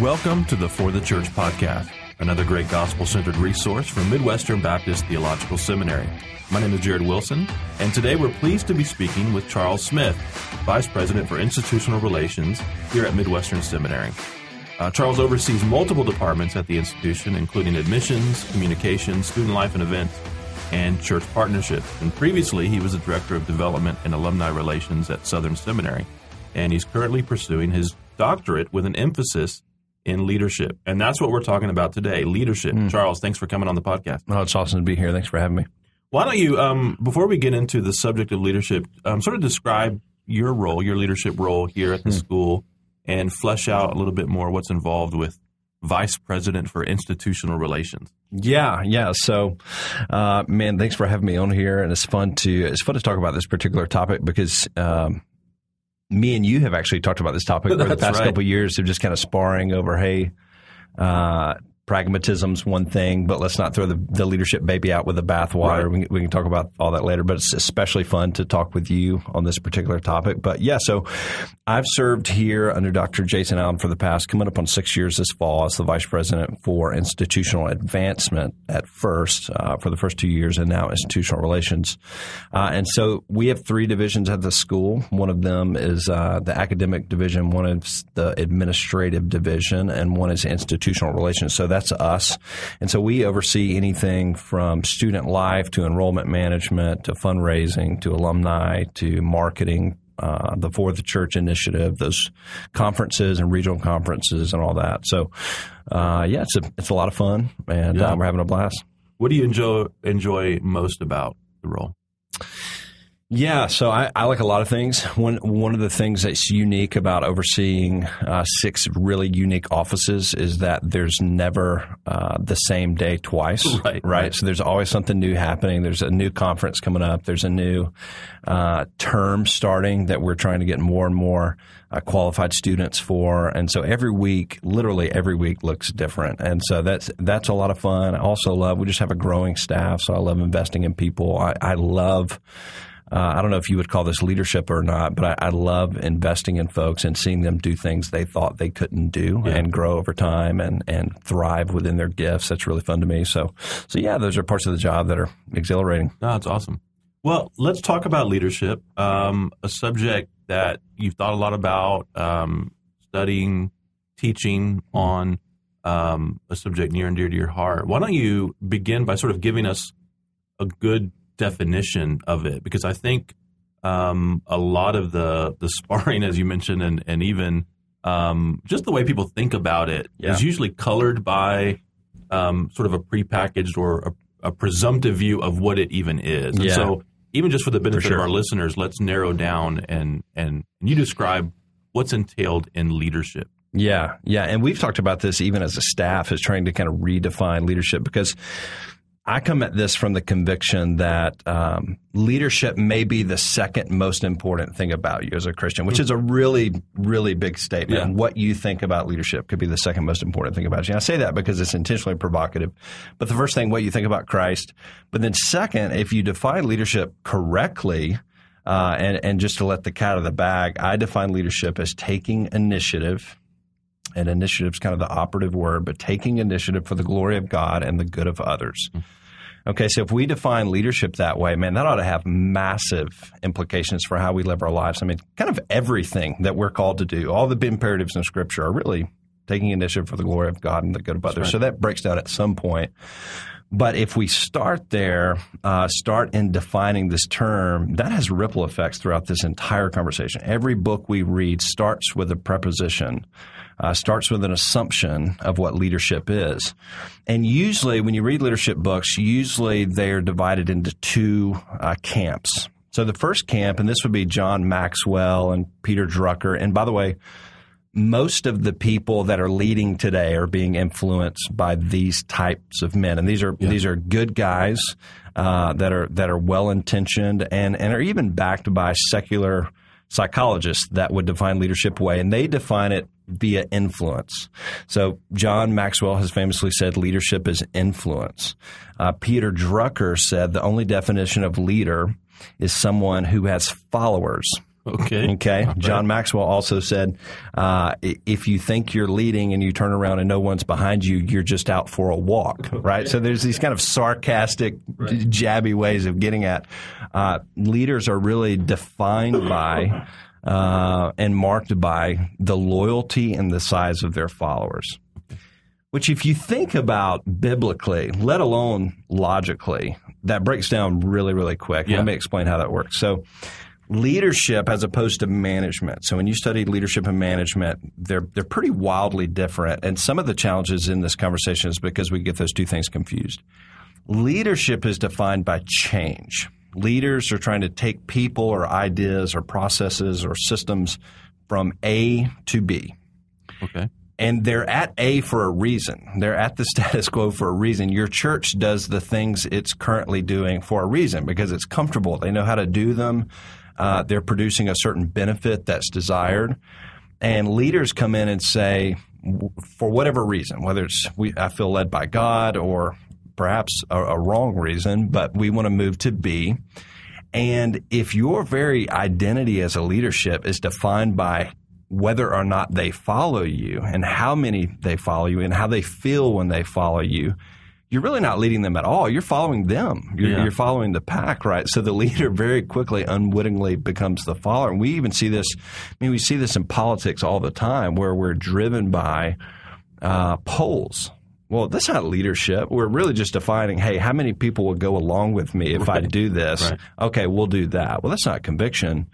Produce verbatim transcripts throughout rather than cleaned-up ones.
Welcome to the For the Church podcast, another great gospel-centered resource from Midwestern Baptist Theological Seminary. My name is Jared Wilson, and today we're pleased to be speaking with Charles Smith, Vice President for Institutional Relations here at Midwestern Seminary. Uh, Charles oversees multiple departments at the institution, including admissions, communications, student life and events, and church partnerships. And previously, he was the Director of Development and Alumni Relations at Southern Seminary, and he's currently pursuing his doctorate with an emphasis in leadership. And that's what we're talking about today, leadership. Mm. Charles, thanks for coming on the podcast. Oh, it's awesome to be here. Thanks for having me. Why don't you, um, before we get into the subject of leadership, um, sort of describe your role, your leadership role here at the mm. school, and flesh out a little bit more what's involved with Vice President for Institutional Relations. Yeah, yeah. So, uh, man, thanks for having me on here, and it's fun to it's fun to talk about this particular topic because um, me and you have actually talked about this topic over the past right. couple of years of just kind of sparring over, hey, uh, pragmatism's one thing, but let's not throw the, the leadership baby out with the bathwater. Right. We, we can talk about all that later, but it's especially fun to talk with you on this particular topic. But yeah, so I've served here under Doctor Jason Allen for the past, coming up on six years this fall, as the Vice President for Institutional Advancement at first, uh, for the first two years, and now Institutional Relations. Uh, and so we have three divisions at the school. One of them is uh, the academic division, one is the administrative division, and one is institutional relations. So that's That's us. And so we oversee anything from student life to enrollment management to fundraising to alumni to marketing, uh, the For the Church Initiative, those conferences and regional conferences and all that. So, uh, yeah, it's a, it's a lot of fun, and yeah. uh, we're having a blast. What do you enjoy, enjoy most about the role? Yeah, so I, I like a lot of things. One one of the things that's unique about overseeing uh, six really unique offices is that there's never uh, the same day twice, right, right? Right. So there's always something new happening. There's a new conference coming up. There's a new uh, term starting that we're trying to get more and more uh, qualified students for. And so every week, literally every week looks different. And so that's that's a lot of fun. I also love – we just have a growing staff, so I love investing in people. I, I love – Uh, I don't know if you would call this leadership or not, but I, I love investing in folks and seeing them do things they thought they couldn't do yeah. and grow over time and, and thrive within their gifts. That's really fun to me. So, so yeah, those are parts of the job that are exhilarating. No, that's awesome. Well, let's talk about leadership, um, a subject that you've thought a lot about, um, studying, teaching on, um, a subject near and dear to your heart. Why don't you begin by sort of giving us a good definition of it, because I think um, a lot of the the sparring, as you mentioned, and and even um, just the way people think about it yeah. is usually colored by um, sort of a prepackaged or a, a presumptive view of what it even is. And yeah. so, even just for the benefit for sure. of our listeners, let's narrow down and and you describe what's entailed in leadership. Yeah, yeah, and we've talked about this even as a staff, is trying to kind of redefine leadership, because I come at this from the conviction that um, leadership may be the second most important thing about you as a Christian, which is a really, really big statement. Yeah. What you think about leadership could be the second most important thing about you. And I say that because it's intentionally provocative. But the first thing, what you think about Christ. But then second, if you define leadership correctly, uh, and, and just to let the cat out of the bag, I define leadership as taking initiative. And initiative is kind of the operative word, but taking initiative for the glory of God and the good of others. Okay, so if we define leadership that way, man, that ought to have massive implications for how we live our lives. I mean, kind of everything that we're called to do, all the imperatives in Scripture are really taking initiative for the glory of God and the good of others. Right. So that breaks down at some point. But if we start there, uh, start in defining this term, that has ripple effects throughout this entire conversation. Every book we read starts with a preposition, uh, starts with an assumption of what leadership is. And usually when you read leadership books, usually they're divided into two uh, camps. So the first camp, and this would be John Maxwell and Peter Drucker, and by the way, most of the people that are leading today are being influenced by these types of men, and these are yeah. these are good guys uh, that are that are well intentioned and and are even backed by secular psychologists that would define leadership way, and they define it via influence. So John Maxwell has famously said leadership is influence. Uh, Peter Drucker said the only definition of leader is someone who has followers. Okay. Okay. Right. John Maxwell also said, uh, if you think you're leading and you turn around and no one's behind you, you're just out for a walk, right? Okay. So there's these kind of sarcastic, right. jabby ways of getting at. Uh, leaders are really defined by uh, and marked by the loyalty and the size of their followers, which if you think about biblically, let alone logically, that breaks down really, really quick. Yeah. Let me explain how that works. So leadership as opposed to management. So when you study leadership and management, they're they're pretty wildly different. And some of the challenges in this conversation is because we get those two things confused. Leadership is defined by change. Leaders are trying to take people or ideas or processes or systems from A to B. Okay. And they're at A for a reason. They're at the status quo for a reason. Your church does the things it's currently doing for a reason because it's comfortable. They know how to do them. Uh, they're producing a certain benefit that's desired. And leaders come in and say, for whatever reason, whether it's we, I feel led by God or perhaps a, a wrong reason, but we want to move to B. And if your very identity as a leadership is defined by whether or not they follow you and how many they follow you and how they feel when they follow you, you're really not leading them at all. You're following them. You're, yeah. you're following the pack, right? So the leader very quickly, unwittingly becomes the follower. And we even see this – I mean, we see this in politics all the time where we're driven by uh, polls. Well, that's not leadership. We're really just defining, hey, how many people will go along with me if right. I do this? Right. Okay, we'll do that. Well, that's not conviction.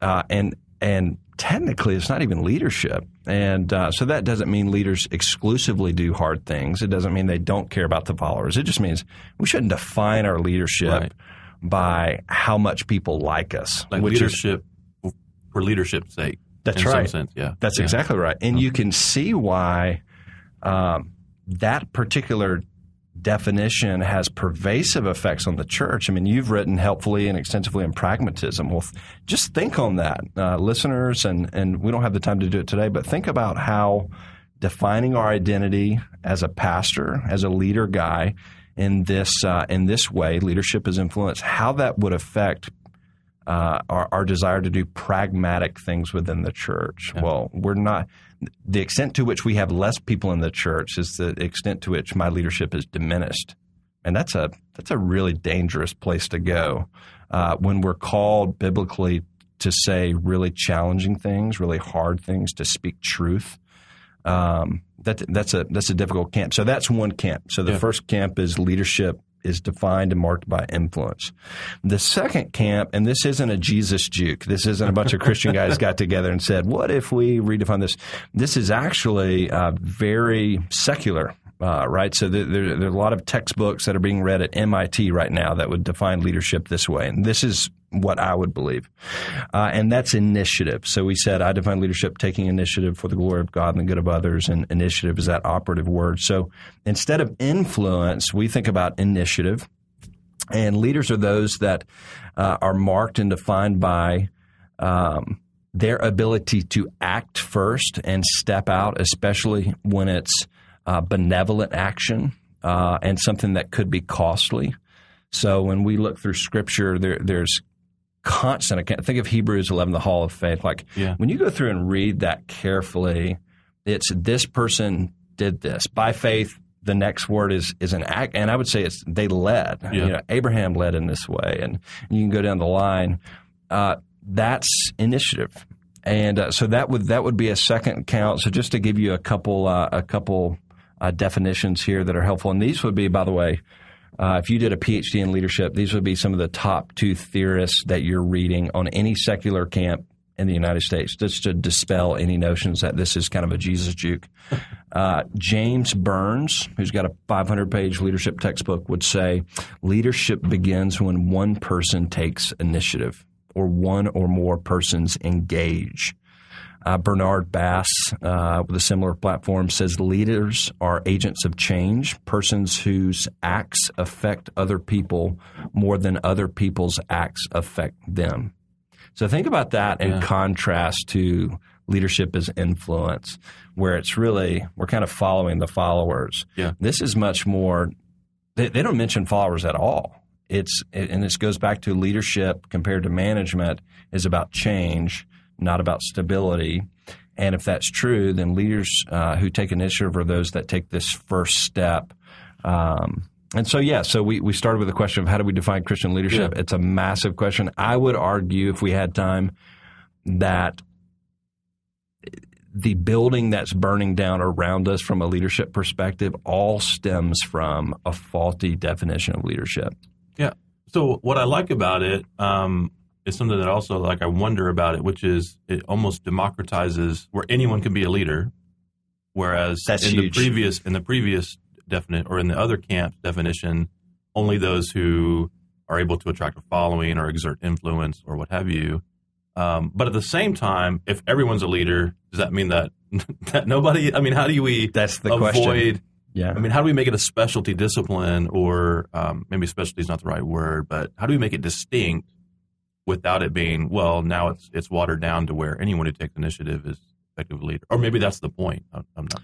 Uh, and and – Technically, it's not even leadership. And uh, so that doesn't mean leaders exclusively do hard things. It doesn't mean they don't care about the followers. It just means we shouldn't define our leadership right. by how much people like us. Like which leadership is, for leadership's sake. That's in right. In some sense, yeah. That's yeah. exactly right. And okay. you can see why um, that particular definition has pervasive effects on the church. I mean, you've written helpfully and extensively on pragmatism. Well, th- just think on that, uh, listeners, and, and we don't have the time to do it today, but think about how defining our identity as a pastor, as a leader guy in this uh, in this way, leadership is influence, how that would affect uh, our, our desire to do pragmatic things within the church. Yeah. Well, we're not... The extent to which we have less people in the church is the extent to which my leadership is diminished. And that's a that's a really dangerous place to go uh, when we're called biblically to say really challenging things, really hard things, to speak truth. Um, that that's a that's a difficult camp. So that's one camp. So the yeah. first camp is leadership is defined and marked by influence. The second camp, and this isn't a Jesus juke. This isn't a bunch of Christian guys got together and said, what if we redefine this? This is actually uh, very secular, uh, right? So there, there, there are a lot of textbooks that are being read at M I T right now that would define leadership this way. And this is what I would believe. Uh, and that's initiative. So we said, I define leadership taking initiative for the glory of God and the good of others, and initiative is that operative word. So instead of influence, we think about initiative. And leaders are those that uh, are marked and defined by um, their ability to act first and step out, especially when it's uh, benevolent action uh, and something that could be costly. So when we look through Scripture, there, there's constant account. Think of Hebrews eleven, the Hall of Faith. Like yeah. when you go through and read that carefully, it's this person did this by faith. The next word is is an act, and I would say it's they led. Yeah. You know, Abraham led in this way, and you can go down the line. Uh, that's initiative, and uh, so that would that would be a second count. So just to give you a couple uh, a couple uh, definitions here that are helpful, and these would be, by the way. Uh, if you did a P H D in leadership, these would be some of the top two theorists that you're reading on any secular camp in the United States, just to dispel any notions that this is kind of a Jesus juke. Uh, James Burns, who's got a five hundred page leadership textbook, would say leadership begins when one person takes initiative or one or more persons engage. Uh, Bernard Bass, uh, with a similar platform, says leaders are agents of change, persons whose acts affect other people more than other people's acts affect them. So think about that in yeah. contrast to leadership as influence, where it's really we're kind of following the followers. Yeah. This is much more – they don't mention followers at all. it's and this goes back to leadership compared to management is about change, not about stability. And if that's true, then leaders uh, who take initiative are those that take this first step. Um, and so, yeah, so we, we started with the question of how do we define Christian leadership? Yeah. It's a massive question. I would argue, if we had time, that the building that's burning down around us from a leadership perspective all stems from a faulty definition of leadership. Yeah. So what I like about it um, is something that also, like, I wonder about it, which is it almost democratizes where anyone can be a leader, whereas that's in huge. the previous in the previous definite or in the other camp definition, only those who are able to attract a following or exert influence or what have you. Um, but at the same time, if everyone's a leader, does that mean that, that nobody? I mean, how do we That's the avoid? Question. Yeah. I mean, how do we make it a specialty discipline, or um, maybe specialty is not the right word, but how do we make it distinct without it being, well, now it's it's watered down to where anyone who takes initiative is effective leader, or maybe that's the point. I'm not.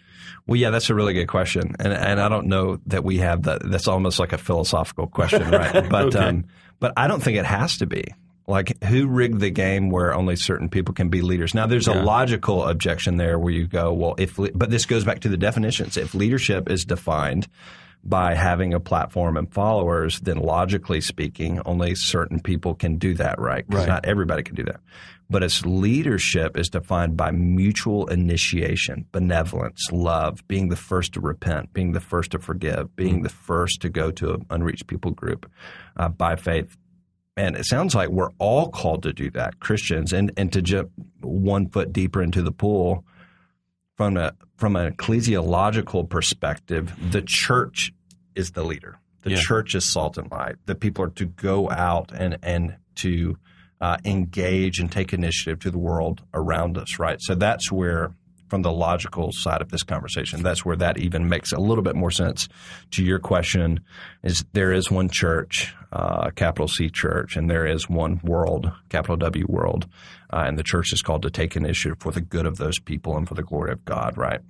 Well, yeah, that's a really good question, and and I don't know that we have that. That's almost like a philosophical question, right? But okay. um, but I don't think it has to be. Like, who rigged the game where only certain people can be leaders? Now, there's yeah. a logical objection there where you go, well, if – but this goes back to the definitions. If leadership is defined by having a platform and followers, then logically speaking, only certain people can do that, right? Because right. not everybody can do that. But its leadership is defined by mutual initiation, benevolence, love, being the first to repent, being the first to forgive, being mm-hmm. the first to go to an unreached people group uh, by faith. And it sounds like we're all called to do that, Christians, and, and to jump one foot deeper into the pool. From a from an ecclesiological perspective, the church is the leader. The yeah. church is salt and light. The people are to go out and, and to uh, engage and take initiative to the world around us, right? So that's where, from the logical side of this conversation, that's where that even makes a little bit more sense to your question. Is there is one church, uh, capital C church, and there is one world, capital W world, uh, and the church is called to take initiative for the good of those people and for the glory of God, right?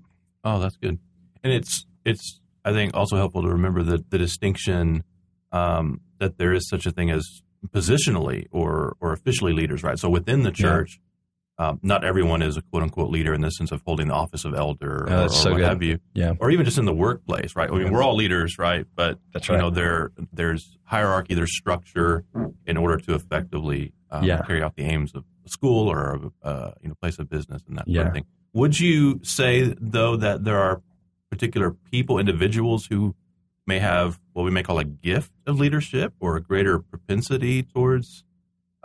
Oh, that's good. And it's, it's I think, also helpful to remember the, the distinction um, that there is such a thing as positionally or, or officially leaders, right? So within the church, yeah. Um, not everyone is a quote-unquote leader in the sense of holding the office of elder or, oh, or so what good. have you, yeah. or even just in the workplace, right? I mean, we're all leaders, right? But that's right. you know, there there's hierarchy, there's structure in order to effectively um, yeah. carry out the aims of a school or a uh, you know, place of business and that yeah. sort of thing. Would you say, though, that there are particular people, individuals who may have what we may call a gift of leadership or a greater propensity towards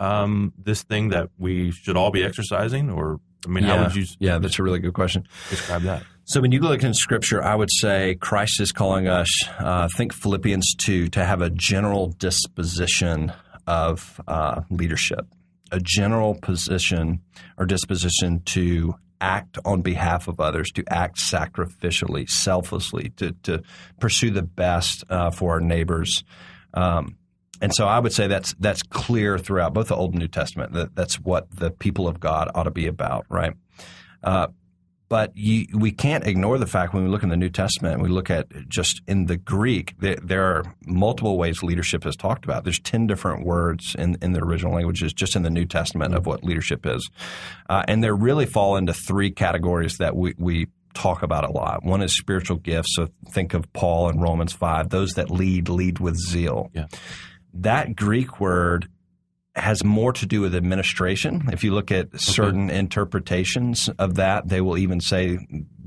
Um, this thing that we should all be exercising? Or, I mean, yeah. how would you? Yeah, that's a really good question. Describe that. So when you look in Scripture, I would say Christ is calling us, uh, think Philippians two, to have a general disposition of uh, leadership, a general position or disposition to act on behalf of others, to act sacrificially, selflessly, to, to pursue the best uh, for our neighbors. Um And so I would say that's that's clear throughout both the Old and New Testament. That that's what the people of God ought to be about, right? Uh, but you, we can't ignore the fact when we look in the New Testament and we look at just in the Greek, there, there are multiple ways leadership is talked about. There's ten different words in, in the original languages just in the New Testament of what leadership is. Uh, and they really fall into three categories that we, we talk about a lot. One is spiritual gifts. So think of Paul in Romans five, those that lead, lead with zeal. Yeah. That Greek word has more to do with administration. If you look at okay. certain interpretations of that, they will even say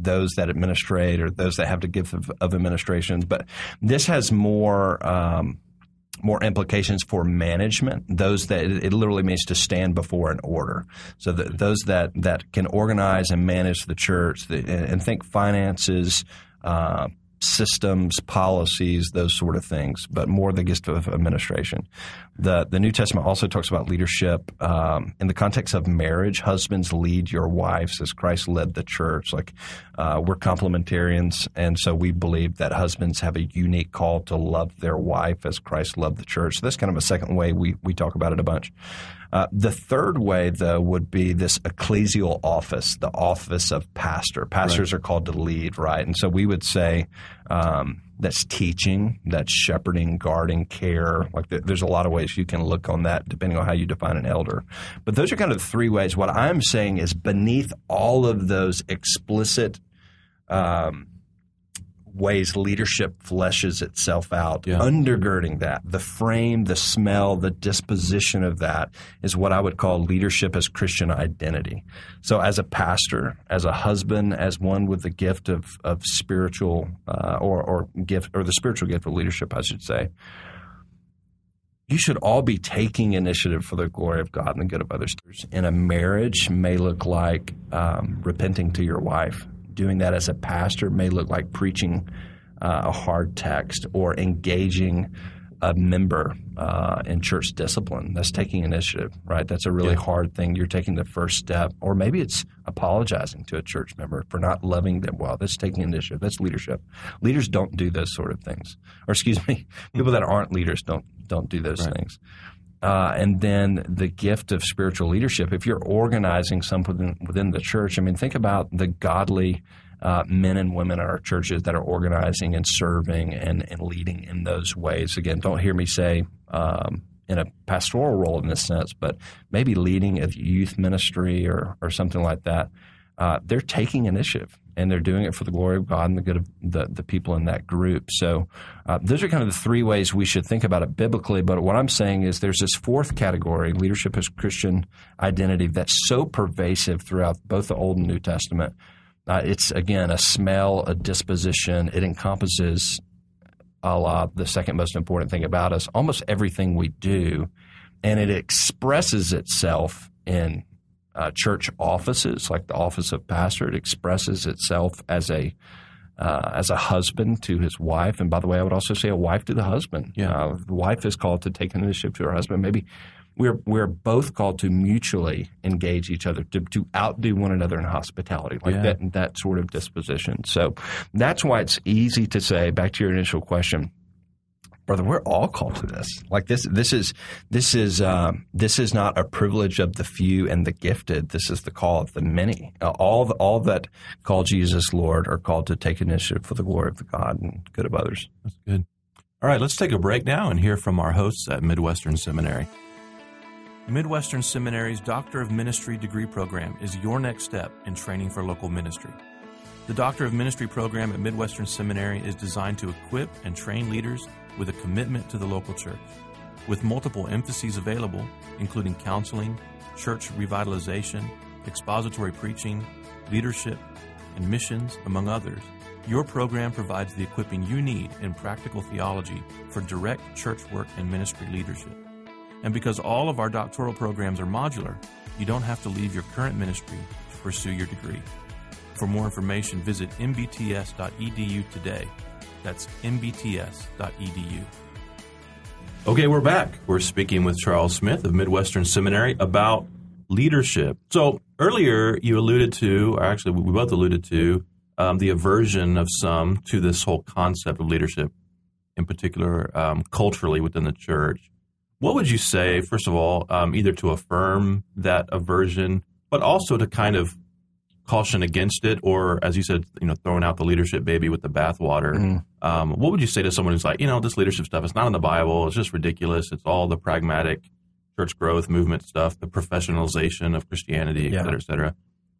those that administrate or those that have the gift of, of administrations. But this has more um, more implications for management, those that – it literally means to stand before an order. So the, those that, that can organize and manage the church the, and think finances uh, – systems, policies, those sort of things, but more the gift of administration. The the New Testament also talks about leadership um, in the context of marriage. Husbands, lead your wives as Christ led the church. Like uh, we're complementarians, and so we believe that husbands have a unique call to love their wife as Christ loved the church. So that's kind of a second way we, we talk about it a bunch. Uh, the third way, though, would be this ecclesial office, the office of pastor. Pastors right. are called to lead, right? And so we would say um, That's teaching, that's shepherding, guarding, care. Like the, there's a lot of ways you can look on that depending on how you define an elder. But those are kind of the three ways. What I'm saying is beneath all of those explicit um, ways leadership fleshes itself out, yeah. undergirding that, the frame, the smell, the disposition of that is what I would call leadership as Christian identity. So as a pastor, as a husband, as one with the gift of of spiritual uh, or or gift or the spiritual gift of leadership, I should say, you should all be taking initiative for the glory of God and the good of others. In a marriage may look like um, repenting to your wife. Doing that as a pastor may look like preaching uh, a hard text or engaging a member uh, in church discipline. That's taking initiative, right? That's a really yeah. hard thing. You're taking the first step. Or maybe it's apologizing to a church member for not loving them well. That's taking initiative. That's leadership. Leaders don't do those sort of things. Or excuse me, people that aren't leaders don't don't do those right. things. Uh, and then the gift of spiritual leadership. If you're organizing something within, within the church, I mean, think about the godly uh, men and women at our churches that are organizing and serving and, and leading in those ways. Again, don't hear me say um, in a pastoral role in this sense, but maybe leading a youth ministry or, or something like that. Uh, they're taking initiative, and they're doing it for the glory of God and the good of the, the people in that group. So uh, those are kind of the three ways we should think about it biblically. But what I'm saying is there's this fourth category, leadership as Christian identity, that's so pervasive throughout both the Old and New Testament. Uh, it's, again, a smell, a disposition. It encompasses, a la the second most important thing about us, almost everything we do, and it expresses itself in Uh, church offices, like the office of pastor. It expresses itself as a uh, as a husband to his wife. And by the way, I would also say a wife to the husband. Yeah. Uh, the wife is called to take an initiative to her husband. Maybe we're we're both called to mutually engage each other, to, to outdo one another in hospitality, like yeah. that that sort of disposition. So that's why it's easy to say, back to your initial question, brother, we're all called to this. Like this, this is this is um, this is not a privilege of the few and the gifted. This is the call of the many. Uh, all the, all that call Jesus Lord are called to take initiative for the glory of the God and good of others. That's good. All right, let's take a break now and hear from our hosts at Midwestern Seminary. Midwestern Seminary's Doctor of Ministry degree program is your next step in training for local ministry. The Doctor of Ministry program at Midwestern Seminary is designed to equip and train leaders with a commitment to the local church. With multiple emphases available, including counseling, church revitalization, expository preaching, leadership, and missions, among others, your program provides the equipping you need in practical theology for direct church work and ministry leadership. And because all of our doctoral programs are modular, you don't have to leave your current ministry to pursue your degree. For more information, visit m b t s dot e d u today. That's m b t s dot e d u. Okay, we're back. We're speaking with Charles Smith of Midwestern Seminary about leadership. So earlier you alluded to, or actually we both alluded to, um, the aversion of some to this whole concept of leadership, in particular um, culturally within the church. What would you say, first of all, um, either to affirm that aversion, but also to kind of caution against it, or as you said, you know, throwing out the leadership baby with the bathwater. Mm. Um, what would you say to someone who's like, you know, this leadership stuff, it's not in the Bible, it's just ridiculous, it's all the pragmatic church growth movement stuff, the professionalization of Christianity, et yeah. cetera, et cetera.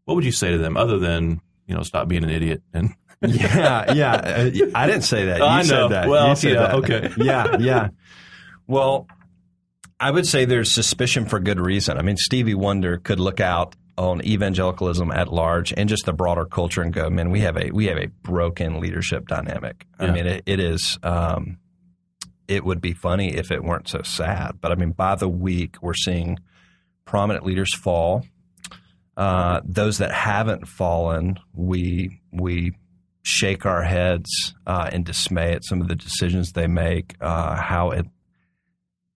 What would you say to them other than, you know, stop being an idiot? And yeah, yeah. I didn't say that. You I know. said that. Well, you said yeah, that. Okay. Yeah, yeah. Well, I would say there's suspicion for good reason. I mean, Stevie Wonder could look out on evangelicalism at large and just the broader culture and go, man, we have a we have a broken leadership dynamic. Yeah. I mean, it, it is um, it would be funny if it weren't so sad. But I mean, by the week, we're seeing prominent leaders fall. Uh, those that haven't fallen, we we shake our heads uh, in dismay at some of the decisions they make, uh, how it,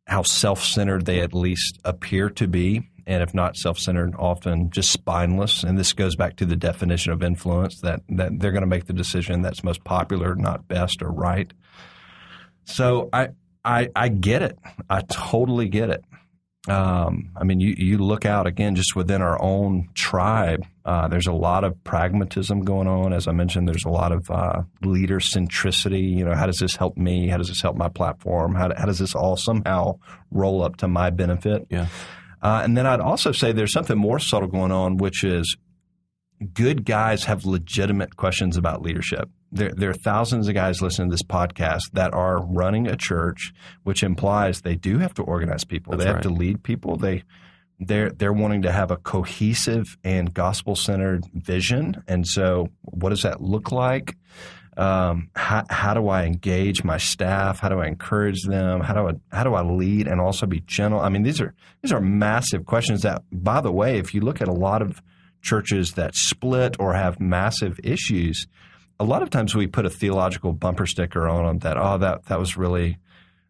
how self-centered they at least appear to be. And if not self-centered, often just spineless. And this goes back to the definition of influence, that, that they're going to make the decision that's most popular, not best or right. So I I, I get it. I totally get it. Um, I mean, you, you look out, again, just within our own tribe, uh, there's a lot of pragmatism going on. As I mentioned, there's a lot of uh, leader centricity. You know, how does this help me? How does this help my platform? How, how does this all somehow roll up to my benefit? Yeah. Uh, and then I'd also say there's something more subtle going on, which is good guys have legitimate questions about leadership. There, there are thousands of guys listening to this podcast that are running a church, which implies they do have to organize people. That's they have right. to lead people. They, they're, they're wanting to have a cohesive and gospel-centered vision. And so what does that look like? Um, how, how do I engage my staff? How do I encourage them? How do I how do I lead and also be gentle? I mean, these are these are massive questions that, by the way, if you look at a lot of churches that split or have massive issues, a lot of times we put a theological bumper sticker on them that, oh, that, that was really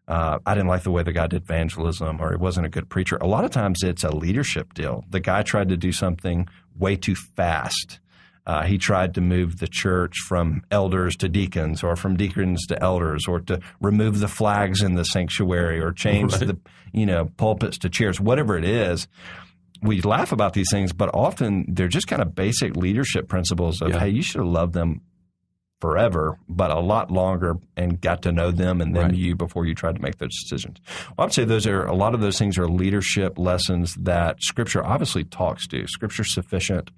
uh, – I didn't like the way the guy did evangelism, or he wasn't a good preacher. A lot of times it's a leadership deal. The guy tried to do something way too fast. Uh, he tried to move the church from elders to deacons, or from deacons to elders, or to remove the flags in the sanctuary, or change right. the you know pulpits to chairs, whatever it is. We laugh about these things, but often they're just kind of basic leadership principles of, yeah. hey, you should have loved them forever, but a lot longer, and got to know them and then right. you before you tried to make those decisions. Well, I'd say those are a lot of those things are leadership lessons that Scripture obviously talks to. Scripture's sufficient,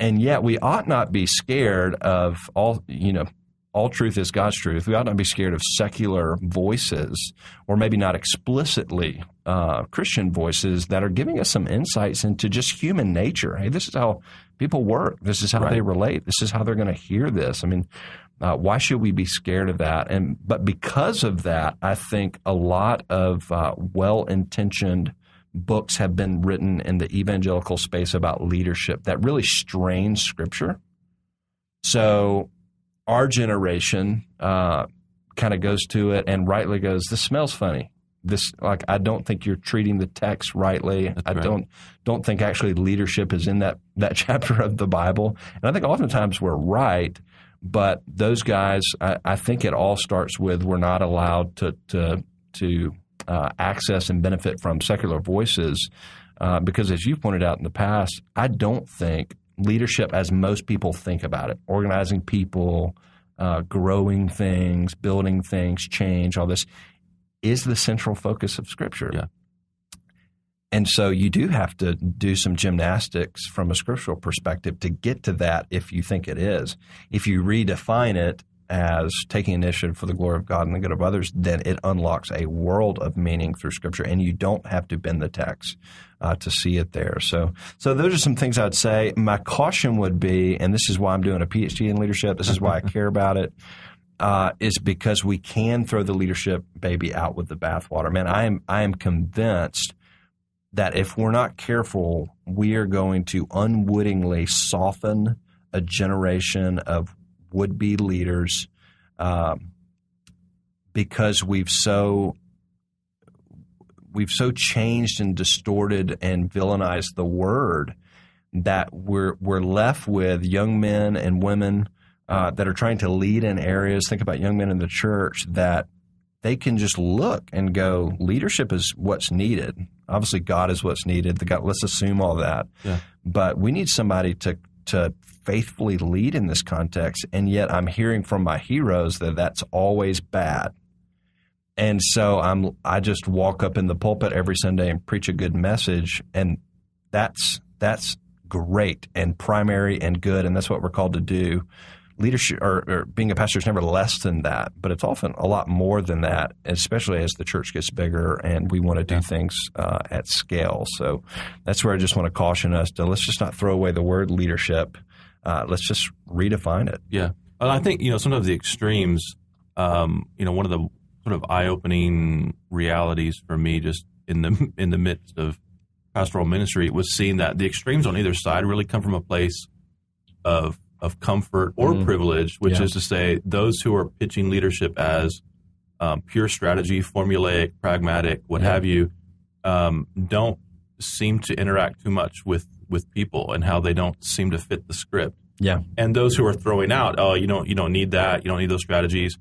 and yet we ought not be scared of all. You know, all truth is God's truth. We ought not be scared of secular voices, or maybe not explicitly uh, Christian voices, that are giving us some insights into just human nature. Hey, this is how people work. This is how right. they relate. This is how they're going to hear this. I mean, uh, why should we be scared of that? And but because of that, I think a lot of uh, well-intentioned books have been written in the evangelical space about leadership that really strains Scripture. So our generation uh, kind of goes to it and rightly goes, this smells funny. This, like, I don't think you're treating the text rightly. That's I right. don't don't think actually leadership is in that, that chapter of the Bible. And I think oftentimes we're right, but those guys, I, I think it all starts with we're not allowed to to to uh, access and benefit from secular voices uh, because, as you pointed out in the past, I don't think leadership as most people think about it, organizing people, uh, growing things, building things, change, all this is the central focus of Scripture. Yeah. And so you do have to do some gymnastics from a scriptural perspective to get to that if you think it is. If you redefine it as taking initiative for the glory of God and the good of others, then it unlocks a world of meaning through Scripture, and you don't have to bend the text uh, to see it there. So so those are some things I'd say. My caution would be, and this is why I'm doing a P H D in leadership, this is why I care about it, uh, is because we can throw the leadership baby out with the bathwater. Man, I am I am convinced that if we're not careful, we are going to unwittingly soften a generation of would-be leaders um, because we've so we've so changed and distorted and villainized the word that we're we're left with young men and women uh, that are trying to lead in areas. Think about young men in the church that they can just look and go, leadership is what's needed. Obviously, God is what's needed. The God, let's assume all that. Yeah. But we need somebody to to faithfully lead in this context, and yet I'm hearing from my heroes that that's always bad. And so I'm I just walk up in the pulpit every Sunday and preach a good message, and that's that's great and primary and good, and that's what we're called to do. Leadership or, or being a pastor is never less than that, but it's often a lot more than that, especially as the church gets bigger and we want to do yeah. things uh, at scale. So that's where I just want to caution us to let's just not throw away the word leadership. Uh, let's just redefine it. Yeah. And I think, you know, sometimes the extremes, um, you know, one of the sort of eye-opening realities for me just in the in the midst of pastoral ministry was seeing that the extremes on either side really come from a place of of comfort or mm. privilege, which yeah. is to say those who are pitching leadership as um, pure strategy, formulaic, pragmatic, what yeah. have you, um, don't seem to interact too much with, with people and how they don't seem to fit the script. Yeah. And those who are throwing out, oh, you don't you don't need that, you don't need those strategies,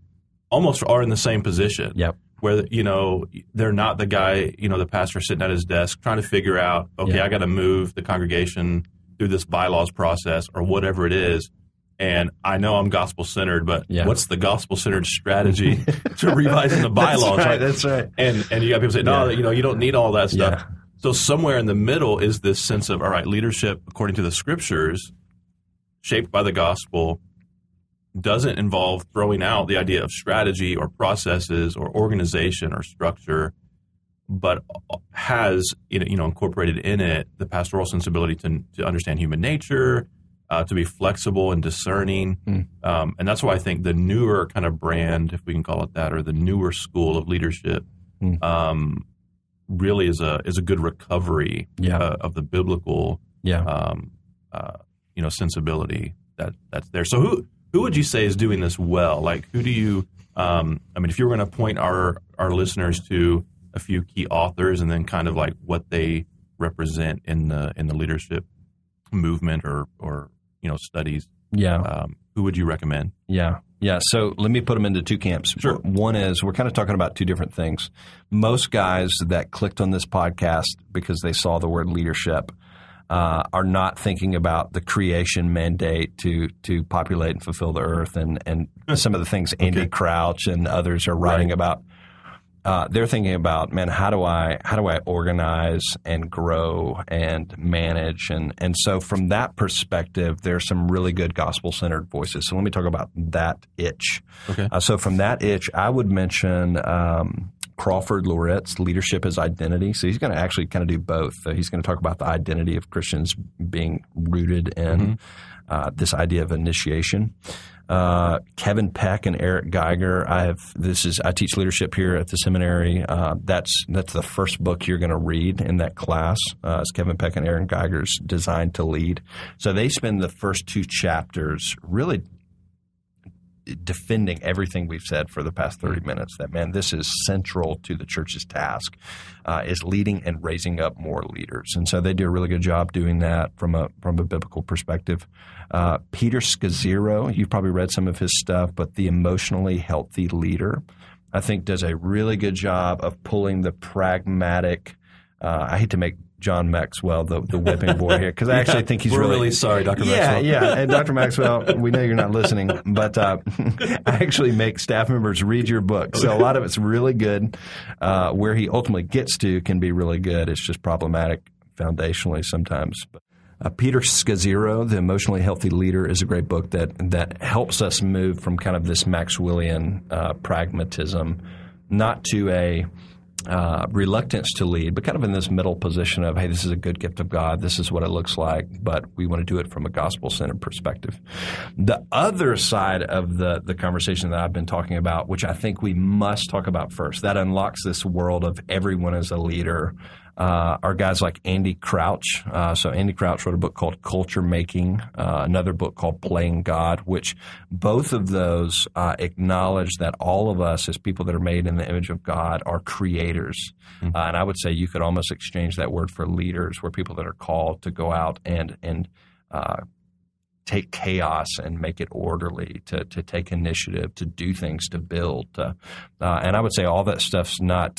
almost are in the same position. Yep. where, you know, they're not the guy, you know, the pastor sitting at his desk trying to figure out, okay, yeah. I got to move the congregation through this bylaws process or whatever it is. And I know I'm gospel-centered, but yeah. what's the gospel-centered strategy to revising the bylaws? That's right, right. That's right. And and you got people say, no, yeah. you know, you don't need all that stuff. Yeah. So somewhere in the middle is this sense of, all right, leadership according to the scriptures, shaped by the gospel, doesn't involve throwing out the idea of strategy or processes or organization or structure, but has, you know, incorporated in it the pastoral sensibility to to understand human nature, Uh, to be flexible and discerning. Mm. Um, and that's why I think the newer kind of brand, if we can call it that, or the newer school of leadership mm. um, really is a is a good recovery yeah. uh, of the biblical yeah. um, uh, you know, sensibility that, that's there. So who who would you say is doing this well? Like, who do you um, – I mean, if you were going to point our, our listeners to a few key authors and then kind of like what they represent in the in the leadership movement or or – you know, studies, yeah. Um, who would you recommend? Yeah. Yeah. So let me put them into two camps. Sure. One is we're kind of talking about two different things. Most guys that clicked on this podcast because they saw the word leadership uh, are not thinking about the creation mandate to to populate and fulfill the earth and, and some of the things Andy okay. Crouch and others are writing right. about. Uh, they're thinking about, man, how do I how do I organize and grow and manage? And and so from that perspective, there's some really good gospel-centered voices. So let me talk about that itch. Okay. Uh, so from that itch, I would mention um, Crawford Lorette's Leadership as Identity. So he's going to actually kind of do both. Uh, he's going to talk about the identity of Christians being rooted in mm-hmm. uh, this idea of initiation. Uh, Kevin Peck and Eric Geiger. I have this is I teach leadership here at the seminary. Uh, that's that's the first book you're going to read in that class. Uh, it's Kevin Peck and Eric Geiger's Designed to Lead. So they spend the first two chapters really defending everything we've said for the past thirty minutes. That man, this is central to the church's task, uh, is leading and raising up more leaders. And so they do a really good job doing that from a from a biblical perspective. Uh, Peter Scazzero, you've probably read some of his stuff, but The Emotionally Healthy Leader, I think, does a really good job of pulling the pragmatic. Uh, I hate to make John Maxwell the, the whipping boy here because I yeah, actually think he's we're really, really sorry, Doctor Yeah, Maxwell. yeah, and Doctor Maxwell, we know you're not listening, but uh, I actually make staff members read your book, so a lot of it's really good. Uh, where he ultimately gets to can be really good. It's just problematic foundationally sometimes. But Uh, Peter Scazzero, The Emotionally Healthy Leader, is a great book that that helps us move from kind of this Maxwellian uh, pragmatism, not to a uh, reluctance to lead, but kind of in this middle position of, hey, this is a good gift of God. This is what it looks like, but we want to do it from a gospel-centered perspective. The other side of the, the conversation that I've been talking about, which I think we must talk about first, that unlocks this world of everyone as a leader, Uh, are guys like Andy Crouch. Uh, so Andy Crouch wrote a book called Culture Making, uh, another book called Playing God, which both of those uh, acknowledge that all of us as people that are made in the image of God are creators. Mm-hmm. Uh, and I would say you could almost exchange that word for leaders, where people that are called to go out and and uh, take chaos and make it orderly, to to take initiative, to do things, to build. To, uh, and I would say all that stuff's not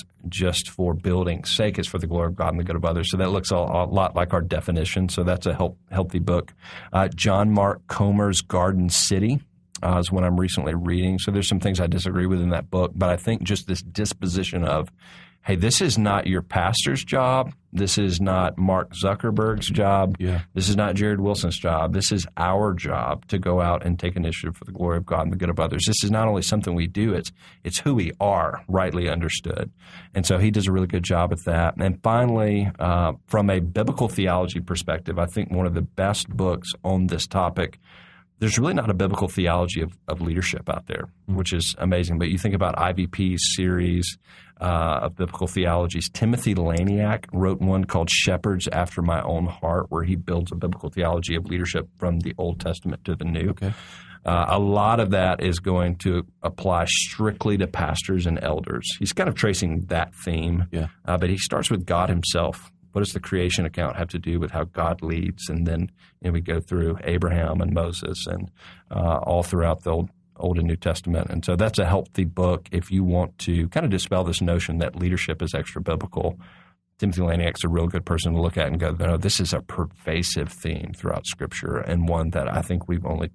just for building's sake, it's for the glory of God and the good of others. So that looks a, a lot like our definition. So that's a help, healthy book. Uh, John Mark Comer's Garden City uh, is one I'm recently reading. So there's some things I disagree with in that book, but I think just this disposition of, hey, this is not your pastor's job. This is not Mark Zuckerberg's job. Yeah. This is not Jared Wilson's job. This is our job to go out and take initiative for the glory of God and the good of others. This is not only something we do, it's it's who we are, rightly understood. And so he does a really good job at that. And finally, uh, from a biblical theology perspective, I think one of the best books on this topic, there's really not a biblical theology of, of leadership out there, which is amazing. But you think about I B P's series uh, of biblical theologies. Timothy Laniak wrote one called Shepherds After My Own Heart, where he builds a biblical theology of leadership from the Old Testament to the New. Okay. Uh, a lot of that is going to apply strictly to pastors and elders. He's kind of tracing that theme, yeah. uh, but he starts with God himself. What does the creation account have to do with how God leads? And then you know, we go through Abraham and Moses and uh, all throughout the Old, Old and New Testament. And so that's a healthy book if you want to kind of dispel this notion that leadership is extra biblical. Timothy Laniak's a real good person to look at and go, no, this is a pervasive theme throughout Scripture and one that I think we've only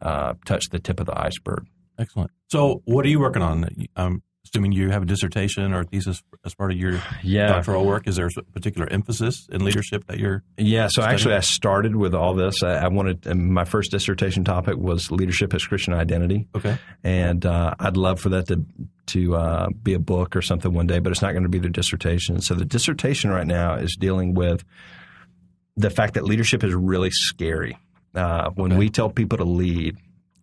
uh, touched the tip of the iceberg. Excellent. So what are you working on? I'm assuming you have a dissertation or a thesis as part of your yeah. doctoral work. Is there a particular emphasis in leadership that you're Yeah, so studying? Actually I started with all this. I, I wanted – my first dissertation topic was leadership as Christian identity. Okay. And uh, I'd love for that to – to uh, be a book or something one day, but it's not going to be the dissertation. So the dissertation right now is dealing with the fact that leadership is really scary. Uh, when okay. we tell people to lead,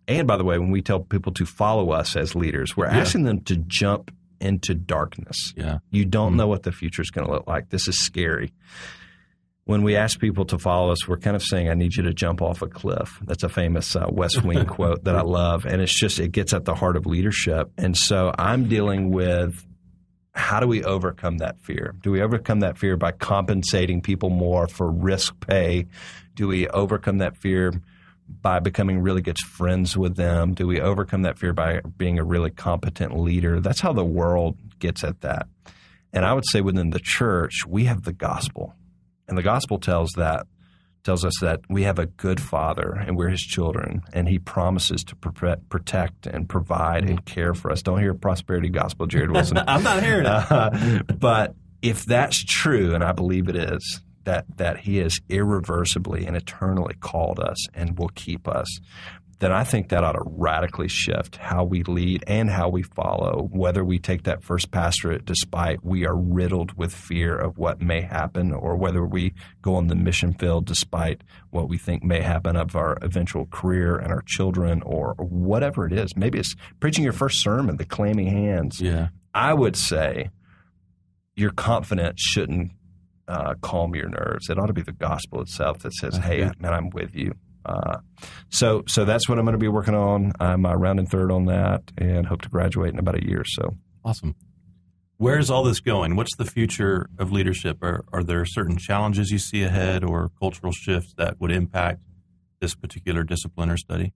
and by the way, when we tell people to follow us as leaders, we're yeah. asking them to jump into darkness. Yeah. You don't mm-hmm. know what the future is going to look like. This is scary. When we ask people to follow us, we're kind of saying, I need you to jump off a cliff. That's a famous uh, West Wing quote that I love. And it's just, it gets at the heart of leadership. And so I'm dealing with how do we overcome that fear? Do we overcome that fear by compensating people more for risk pay? Do we overcome that fear by becoming really good friends with them? Do we overcome that fear by being a really competent leader? That's how the world gets at that. And I would say within the church, we have the gospel. And the gospel tells that tells us that we have a good father and we're his children, and he promises to pre- protect and provide mm-hmm. and care for us. Don't hear prosperity gospel, Jared Wilson. I'm not hearing it. Uh, but if that's true, and I believe it is, that that he is irreversibly and eternally called us and will keep us, then I think that ought to radically shift how we lead and how we follow, whether we take that first pastorate despite we are riddled with fear of what may happen, or whether we go on the mission field despite what we think may happen of our eventual career and our children or whatever it is. Maybe it's preaching your first sermon, the clammy hands. Yeah. I would say your confidence shouldn't uh, calm your nerves. It ought to be the gospel itself that says, hey, yeah. man, I'm with you. Uh, so so that's what I'm going to be working on. I'm uh, rounding third on that and hope to graduate in about a year or so. Awesome. Where is all this going? What's the future of leadership? Are, are there certain challenges you see ahead or cultural shifts that would impact this particular discipline or study?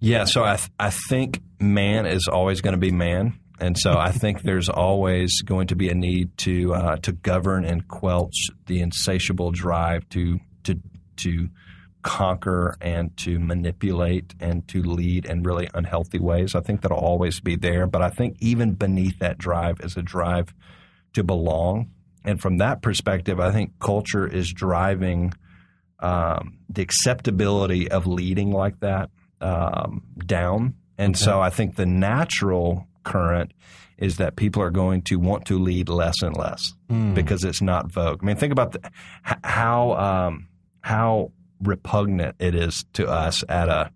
Yeah, so I, th- I think man is always going to be man. And so I think there's always going to be a need to uh, to govern and quelch the insatiable drive to to to – conquer and to manipulate and to lead in really unhealthy ways. I think that'll always be there. But I think even beneath that drive is a drive to belong. And from that perspective, I think culture is driving um, the acceptability of leading like that um, down. And okay. so I think the natural current is that people are going to want to lead less and less mm. because it's not vogue. I mean, think about the, how um, how – repugnant it is to us at a,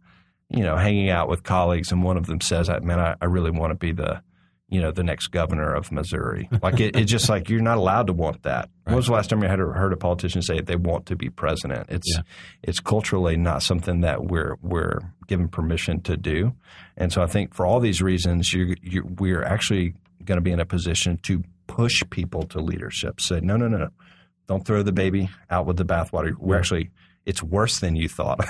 you know, hanging out with colleagues and one of them says, man, I, I really want to be the, you know, the next governor of Missouri. Like it, it's just like you're not allowed to want that. Right. When was the last time you had heard a politician say they want to be president? It's yeah. it's culturally not something that we're we're given permission to do. And so I think for all these reasons, you you we're actually going to be in a position to push people to leadership. Say, no, no, no, no. Don't throw the baby out with the bathwater. We're right. actually – it's worse than you thought.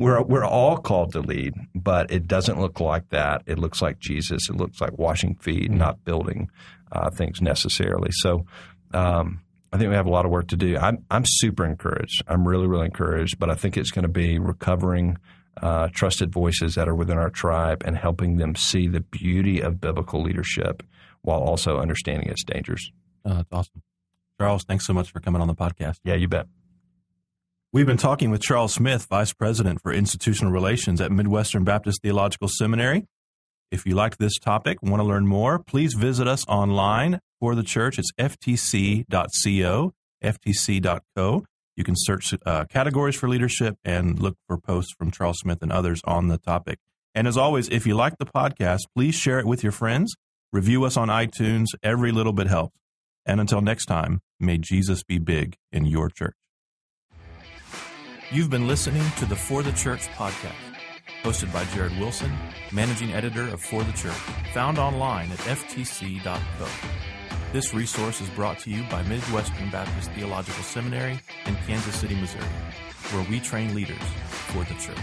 we're we're all called to lead, but it doesn't look like that. It looks like Jesus. It looks like washing feet, mm-hmm. not building uh, things necessarily. So um, I think we have a lot of work to do. I'm I'm super encouraged. I'm really, really encouraged, but I think it's going to be recovering uh, trusted voices that are within our tribe and helping them see the beauty of biblical leadership while also understanding its dangers. Uh, that's awesome. Charles, thanks so much for coming on the podcast. Yeah, you bet. We've been talking with Charles Smith, Vice President for Institutional Relations at Midwestern Baptist Theological Seminary. If you like this topic, want to learn more, please visit us online for the church. It's F T C dot co, F T C dot co. You can search uh, categories for leadership and look for posts from Charles Smith and others on the topic. And as always, if you like the podcast, please share it with your friends. Review us on iTunes. Every little bit helps. And until next time, may Jesus be big in your church. You've been listening to the For the Church podcast, hosted by Jared Wilson, managing editor of For the Church, found online at F T C dot co. This resource is brought to you by Midwestern Baptist Theological Seminary in Kansas City, Missouri, where we train leaders for the church.